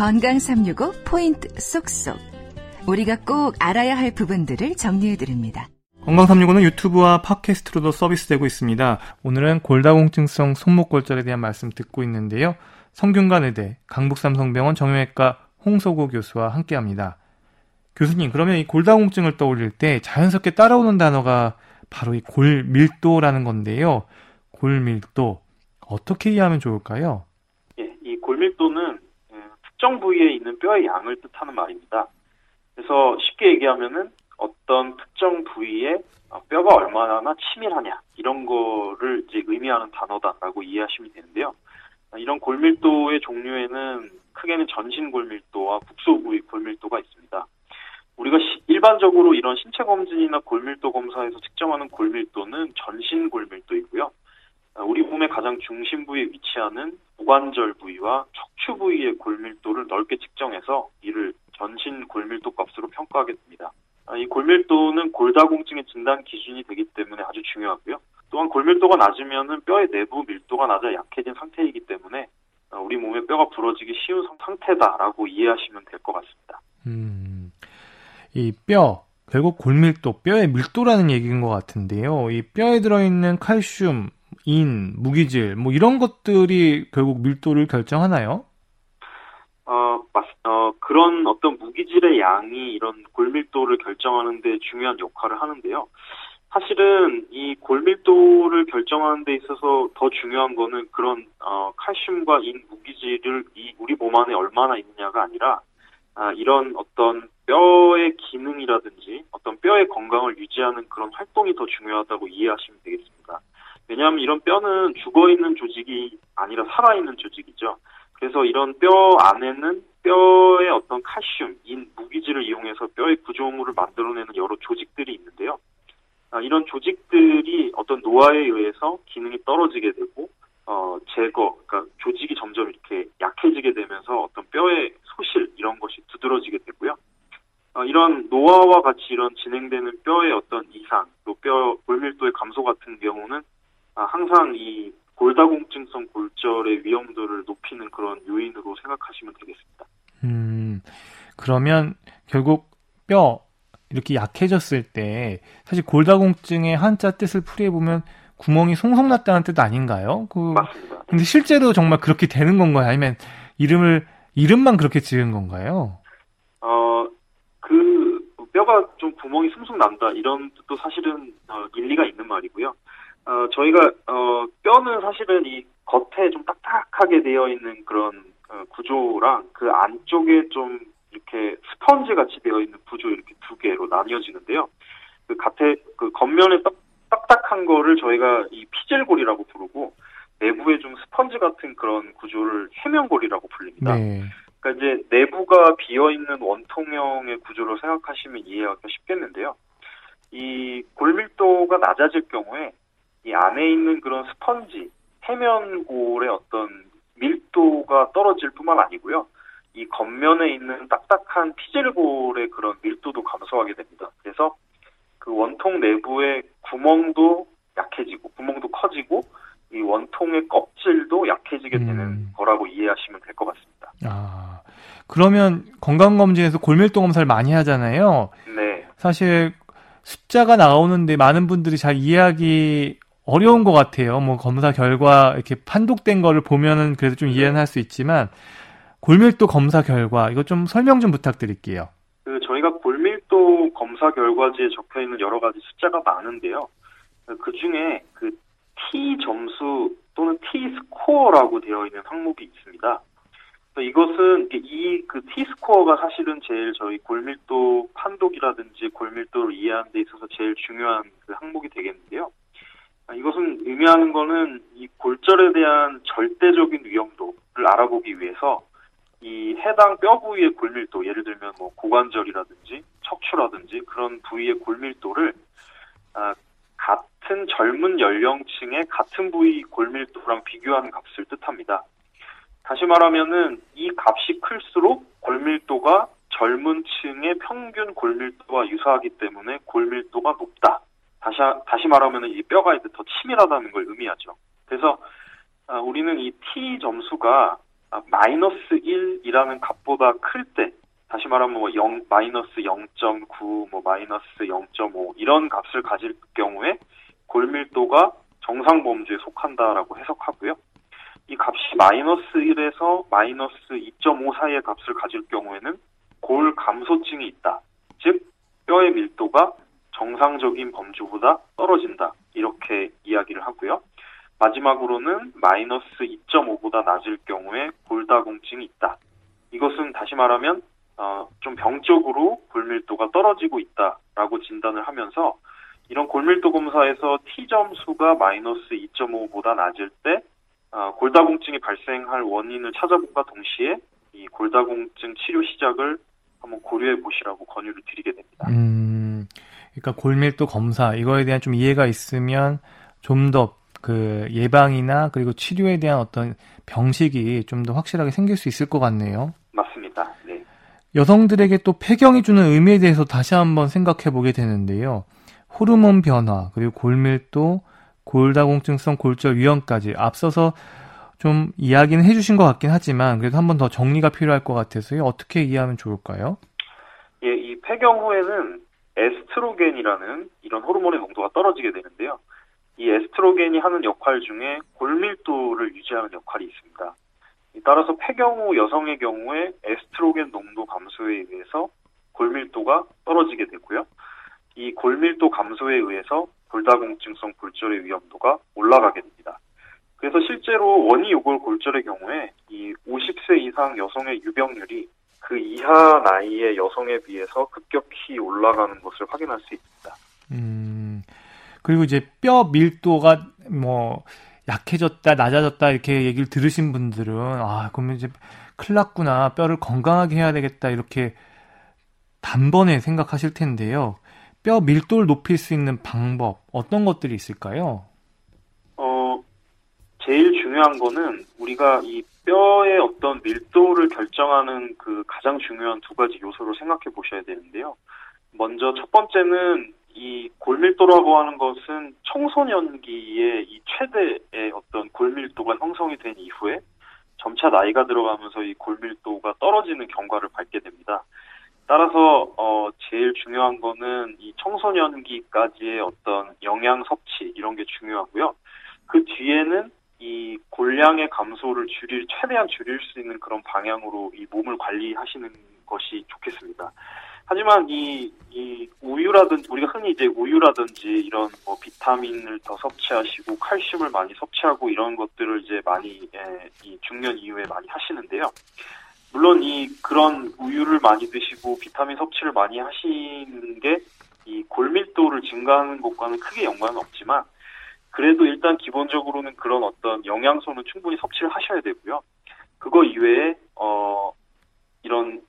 건강365 포인트 쏙쏙. 우리가 꼭 알아야 할 부분들을 정리해드립니다. 건강365는 유튜브와 팟캐스트로도 서비스되고 있습니다. 오늘은 골다공증성 손목골절에 대한 말씀 듣고 있는데요. 성균관의대 강북삼성병원 정형외과 홍석우 교수와 함께합니다. 교수님, 그러면 이 골다공증을 떠올릴 때 자연스럽게 따라오는 단어가 바로 이 골밀도라는 건데요. 골밀도, 어떻게 이해하면 좋을까요? 예, 이 골밀도는 특정 부위에 있는 뼈의 양을 뜻하는 말입니다. 그래서 쉽게 얘기하면은 어떤 특정 부위에 뼈가 얼마나 치밀하냐, 이런 거를 이제 의미하는 단어다라고 이해하시면 되는데요. 이런 골밀도의 종류에는 크게는 전신 골밀도와 국소 부위 골밀도가 있습니다. 우리가 일반적으로 이런 신체 검진이나 골밀도 검사에서 측정하는 골밀도는 전신 골밀도이고요. 우리 몸의 가장 중심 부위에 위치하는 고관절 부위와 척추 부위의 골밀도를 넓게 측정해서 이를 전신 골밀도 값으로 평가하게 됩니다. 이 골밀도는 골다공증의 진단 기준이 되기 때문에 아주 중요하고요. 또한 골밀도가 낮으면 뼈의 내부 밀도가 낮아 약해진 상태이기 때문에 우리 몸의 뼈가 부러지기 쉬운 상태다라고 이해하시면 될 것 같습니다. 이 뼈, 결국 골밀도, 뼈의 밀도라는 얘기인 것 같은데요. 이 뼈에 들어있는 칼슘, 인, 무기질, 뭐 이런 것들이 결국 밀도를 결정하나요? 그런 어떤 무기질의 양이 이런 골밀도를 결정하는 데 중요한 역할을 하는데요. 사실은 이 골밀도를 결정하는 데 있어서 더 중요한 거는 그런 칼슘과 인, 무기질을 우리 몸 안에 얼마나 있느냐가 아니라 이런 어떤 뼈의 기능이라든지 어떤 뼈의 건강을 유지하는 그런 활동이 더 중요하다고 이해하시면 되겠습니다. 왜냐하면 이런 뼈는 죽어있는 조직이 아니라 살아있는 조직이죠. 그래서 이런 뼈 안에는 뼈의 어떤 칼슘, 인, 무기질을 이용해서 뼈의 구조물을 만들어내는 여러 조직들이 있는데요. 이런 조직들이 어떤 노화에 의해서 기능이 떨어지게 되고 제거, 그러니까 조직이 점점 이렇게 약해지게 되면서 어떤 뼈의 소실, 이런 것이 두드러지게 되고요. 이런 노화와 같이 이런 진행되는 뼈의 어떤 이상, 또 뼈 골밀도의 감소 같은 경우는 항상 이 골다공증성 골절의 위험도를 높이는 그런 요인으로 생각하시면 되겠습니다. 그러면 결국 뼈 이렇게 약해졌을 때 사실 골다공증의 한자 뜻을 풀이해보면 구멍이 송송 났다는 뜻 아닌가요? 맞습니다. 근데 실제로 정말 그렇게 되는 건가요? 아니면 이름만 그렇게 지은 건가요? 뼈가 좀 구멍이 송송 난다, 이런 뜻도 사실은 일리가 있는 말이고요. 저희가 뼈는 사실은 이 겉에 좀 딱딱하게 되어 있는 그런 구조랑 그 안쪽에 좀 이렇게 스펀지 같이 되어 있는 구조, 이렇게 두 개로 나뉘어지는데요. 그 겉면에 딱딱한 거를 저희가 이 피젤골이라고 부르고, 내부에 좀 스펀지 같은 그런 구조를 해면골이라고 불립니다. 네. 그러니까 이제 내부가 비어 있는 원통형의 구조로 생각하시면 이해하기가 쉽겠는데요. 이 골밀도가 낮아질 경우에 이 안에 있는 그런 스펀지, 해면골의 어떤 밀도가 떨어질 뿐만 아니고요. 이 겉면에 있는 딱딱한 피젤골의 그런 밀도도 감소하게 됩니다. 그래서 그 원통 내부의 구멍도 약해지고, 구멍도 커지고, 이 원통의 껍질도 약해지게 되는 거라고 이해하시면 될 것 같습니다. 아, 그러면 건강검진에서 골밀도 검사를 많이 하잖아요. 네. 사실 숫자가 나오는데 많은 분들이 잘 이해하기 어려운 것 같아요. 뭐 검사 결과 이렇게 판독된 거를 보면은 그래도 좀 이해는 할 수 있지만, 골밀도 검사 결과 이거 좀 설명 좀 부탁드릴게요. 저희가 골밀도 검사 결과지에 적혀 있는 여러 가지 숫자가 많은데요. 그 중에 그 T점수 또는 T스코어라고 되어 있는 항목이 있습니다. 이것은 이 그 T스코어가 사실은 제일 저희 골밀도 판독이라든지 골밀도를 이해하는 데 있어서 제일 중요한 그 항목이 되겠는데요. 이것은 의미하는 거는 이 골절에 대한 절대적인 위험도를 알아보기 위해서 이 해당 뼈 부위의 골밀도, 예를 들면 뭐 고관절이라든지 척추라든지 그런 부위의 골밀도를 같은 젊은 연령층의 같은 부위 골밀도랑 비교하는 값을 뜻합니다. 다시 말하면은 이 값이 클수록 골밀도가 젊은 층의 평균 골밀도와 유사하기 때문에 골밀도가 높다. 다시 말하면은 이 뼈가 이제 더 치밀하다는 걸 의미하죠. 그래서 우리는 이 T 점수가 -1이라는 값보다 클 때, 다시 말하면 뭐 -0.9, 뭐 -0.5 이런 값을 가질 경우에 골밀도가 정상 범주에 속한다라고 해석하고요. 이 값이 -1에서 -2.5 사이의 값을 가질 경우에는 골 감소증이 있다. 즉 뼈의 밀도가 정상적인 범주보다 떨어진다. 이렇게 이야기를 하고요. 마지막으로는 -2.5보다 낮을 경우에 골다공증이 있다. 이것은 다시 말하면 좀 병적으로 골밀도가 떨어지고 있다라고 진단을 하면서 이런 골밀도 검사에서 T점수가 -2.5보다 낮을 때 골다공증이 발생할 원인을 찾아본과 동시에 이 골다공증 치료 시작을 한번 고려해 보시라고 권유를 드리게 됩니다. 그러니까 골밀도 검사 이거에 대한 좀 이해가 있으면 좀 더 그 예방이나 그리고 치료에 대한 어떤 병식이 좀 더 확실하게 생길 수 있을 것 같네요. 맞습니다. 네. 여성들에게 또 폐경이 주는 의미에 대해서 다시 한번 생각해 보게 되는데요. 호르몬 변화 그리고 골밀도, 골다공증성 골절 위험까지 앞서서 좀 이야기는 해주신 것 같긴 하지만 그래도 한 번 더 정리가 필요할 것 같아서요. 어떻게 이해하면 좋을까요? 예, 이 폐경 후에는 에스트로겐이라는 이런 호르몬의 농도가 떨어지게 되는데요. 이 에스트로겐이 하는 역할 중에 골밀도를 유지하는 역할이 있습니다. 따라서 폐경 후 여성의 경우에 에스트로겐 농도 감소에 의해서 골밀도가 떨어지게 되고요. 이 골밀도 감소에 의해서 골다공증성 골절의 위험도가 올라가게 됩니다. 그래서 실제로 원이요골 골절의 경우에 이 50세 이상 여성의 유병률이 그 이하 나이의 여성에 비해서 급격히 올라가는 것을 확인할 수 있습니다. 그리고 이제 뼈 밀도가 뭐 약해졌다, 낮아졌다 이렇게 얘기를 들으신 분들은 아, 그러면 이제 큰일 났구나, 뼈를 건강하게 해야 되겠다 이렇게 단번에 생각하실 텐데요. 뼈 밀도를 높일 수 있는 방법 어떤 것들이 있을까요? 제일 중요한 거는 우리가 이 뼈의 어떤 밀도를 결정하는 그 가장 중요한 두 가지 요소를 생각해 보셔야 되는데요. 먼저 첫 번째는 이 골밀도라고 하는 것은 청소년기에 이 최대의 어떤 골밀도가 형성이 된 이후에 점차 나이가 들어가면서 이 골밀도가 떨어지는 경과를 밟게 됩니다. 따라서 제일 중요한 거는 이 청소년기까지의 어떤 영양 섭취 이런 게 중요하고요. 그 뒤에는 이 골량의 감소를 최대한 줄일 수 있는 그런 방향으로 이 몸을 관리하시는 것이 좋겠습니다. 하지만 이 우유라든지, 우리가 흔히 이제 우유라든지 이런 뭐 비타민을 더 섭취하시고 칼슘을 많이 섭취하고 이런 것들을 이제 많이 이 중년 이후에 많이 하시는데요. 물론 그런 우유를 많이 드시고 비타민 섭취를 많이 하시는 게 이 골밀도를 증가하는 것과는 크게 연관은 없지만 그래도 일단 기본적으로는 그런 어떤 영양소는 충분히 섭취를 하셔야 되고요. 그거 이외에 이런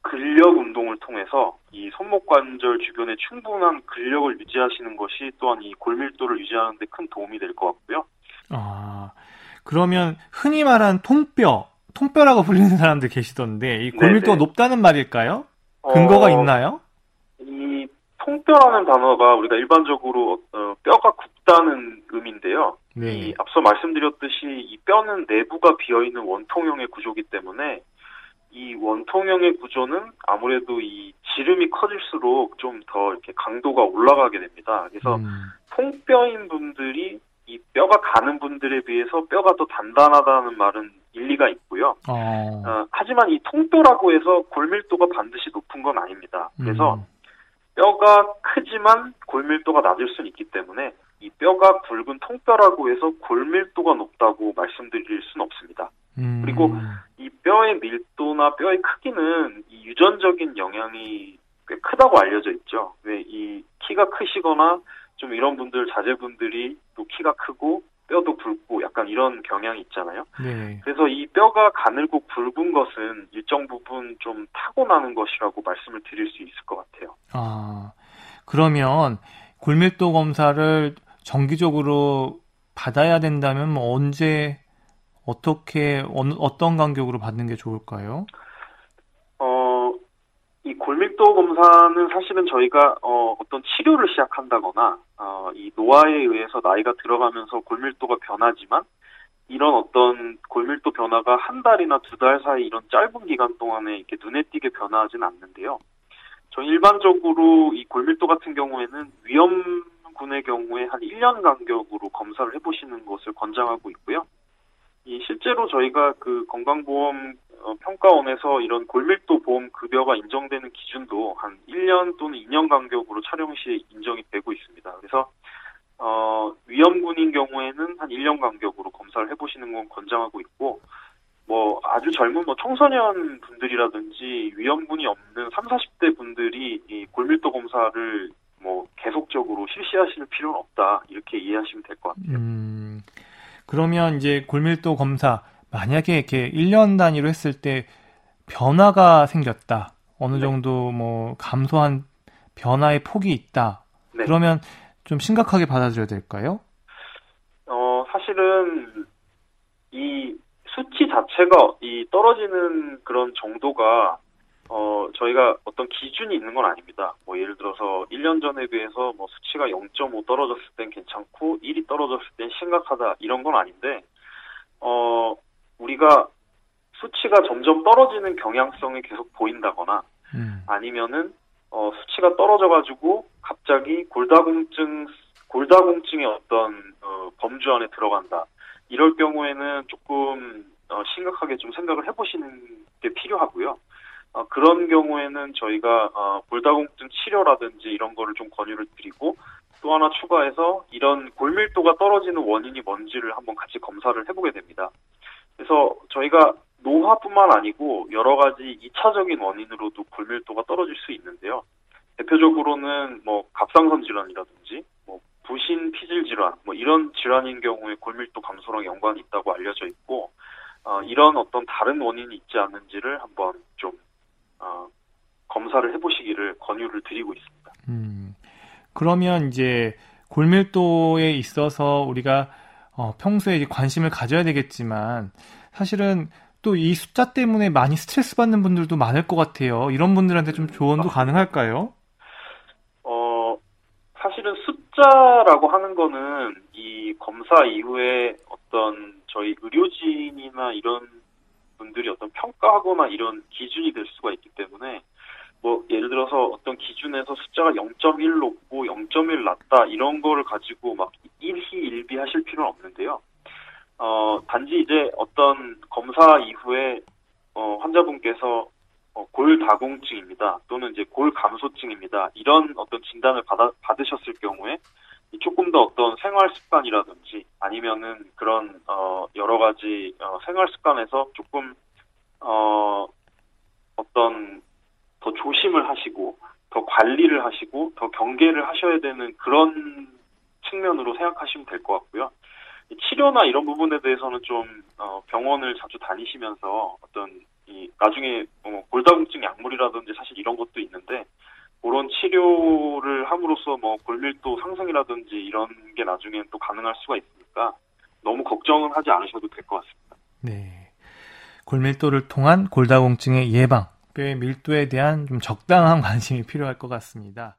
근력 운동을 통해서 이 손목 관절 주변에 충분한 근력을 유지하시는 것이 또한 이 골밀도를 유지하는 데 큰 도움이 될 것 같고요. 아, 그러면 흔히 말하는 통뼈라고 불리는 사람들 계시던데 이 골밀도가 높다는 말일까요? 근거가 있나요? 이 통뼈라는 단어가 우리가 일반적으로 뼈가 굽다는 의미인데요. 네. 이 앞서 말씀드렸듯이 이 뼈는 내부가 비어있는 원통형의 구조이기 때문에 이 원통형의 구조는 아무래도 이 지름이 커질수록 좀 더 이렇게 강도가 올라가게 됩니다. 그래서 통뼈인 분들이 이 뼈가 가는 분들에 비해서 뼈가 더 단단하다는 말은 일리가 있고요. 하지만 이 통뼈라고 해서 골밀도가 반드시 높은 건 아닙니다. 그래서 뼈가 크지만 골밀도가 낮을 수는 있기 때문에 이 뼈가 굵은 통뼈라고 해서 골밀도가 높다고 말씀드릴 수는 없습니다. 그리고 이 뼈의 밀도나 뼈의 크기는 이 유전적인 영향이 꽤 크다고 알려져 있죠. 왜 이 키가 크시거나 좀 이런 분들, 자제분들이 또 키가 크고 뼈도 굵고 약간 이런 경향이 있잖아요. 네. 그래서 이 뼈가 가늘고 굵은 것은 일정 부분 좀 타고나는 것이라고 말씀을 드릴 수 있을 것 같아요. 아, 그러면 골밀도 검사를 정기적으로 받아야 된다면 뭐 언제, 어떻게, 어떤 간격으로 받는 게 좋을까요? 이 골밀도 검사는 사실은 저희가 어떤 치료를 시작한다거나 이 노화에 의해서 나이가 들어가면서 골밀도가 변하지만 이런 어떤 골밀도 변화가 한 달이나 두 달 사이 이런 짧은 기간 동안에 이렇게 눈에 띄게 변화하진 않는데요. 전 일반적으로 이 골밀도 같은 경우에는 위험군의 경우에 한 1년 간격으로 검사를 해보시는 것을 권장하고 있고요. 이 실제로 저희가 그 건강보험 평가원에서 이런 골밀도 보험 급여가 인정되는 기준도 한 1년 또는 2년 간격으로 촬영 시에 인정이 되고 있습니다. 그래서 위험군인 경우에는 한 1년 간격으로 검사를 해보시는 건 권장하고 있고, 아주 젊은 청소년 분들이라든지 위험군이 없는 30, 40대 분들이 이 골밀도 검사를 계속적으로 실시하실 필요는 없다. 이렇게 이해하시면 될 것 같아요. 그러면 이제 골밀도 검사, 만약에 이렇게 1년 단위로 했을 때 변화가 생겼다. 어느 정도 감소한 변화의 폭이 있다. 네. 그러면 좀 심각하게 받아들여야 될까요? 사실은 이 수치 자체가 이 떨어지는 그런 정도가 저희가 어떤 기준이 있는 건 아닙니다. 예를 들어서 1년 전에 비해서 수치가 0.5 떨어졌을 땐 괜찮고 1이 떨어졌을 땐 심각하다 이런 건 아닌데 우리가 수치가 점점 떨어지는 경향성이 계속 보인다거나 아니면은 수치가 떨어져가지고 갑자기 골다공증의 어떤 범주 안에 들어간다. 이럴 경우에는 조금 심각하게 좀 생각을 해보시는 게 필요하고요. 그런 경우에는 저희가 골다공증 치료라든지 이런 거를 좀 권유를 드리고 또 하나 추가해서 이런 골밀도가 떨어지는 원인이 뭔지를 한번 같이 검사를 해보게 됩니다. 그래서 저희가 노화뿐만 아니고 여러 가지 2차적인 원인으로도 골밀도가 떨어질 수 있는데요. 대표적으로는 갑상선 질환이라든지 부신 피질 질환 이런 질환인 경우에 골밀도 감소랑 연관이 있다고 알려져 있고 이런 어떤 다른 원인이 있지 않은지를 한번 좀 검사를 해보시기를 권유를 드리고 있습니다. 그러면 이제 골밀도에 있어서 우리가 평소에 이제 관심을 가져야 되겠지만 사실은 또 이 숫자 때문에 많이 스트레스 받는 분들도 많을 것 같아요. 이런 분들한테 좀 조언도 가능할까요? 사실은 숫자라고 하는 거는 이 검사 이후에 어떤 저희 의료진이나 이런 분들이 어떤 평가하거나 이런 기준이 될 수가 있기 때문에 예를 들어서 어떤 기준에서 숫자가 0.1 높고 0.1 낮다 이런 거를 가지고 막 일희일비 하실 필요는 없는데요. 단지 이제 어떤 검사 이후에 환자분께서 골다공증입니다. 또는 이제 골감소증입니다. 이런 어떤 진단을 받으셨을 경우에 조금 더 어떤 생활 습관이라든지 아니면은 그런 여러 가지 생활 습관에서 조금 어떤 더 조심을 하시고 더 관리를 하시고 더 경계를 하셔야 되는 그런 측면으로 생각하시면 될 것 같고요. 치료나 이런 부분에 대해서는 좀 병원을 자주 다니시면서 어떤 나중에 골다공증 약물이라든지 사실 이런 것도 있는데 그런 치료를 함으로써 골밀도 상승이라든지 이런 게 나중에는 또 가능할 수가 있으니까 너무 걱정은 하지 않으셔도 될 것 같습니다. 네, 골밀도를 통한 골다공증의 예방, 뼈의 밀도에 대한 좀 적당한 관심이 필요할 것 같습니다.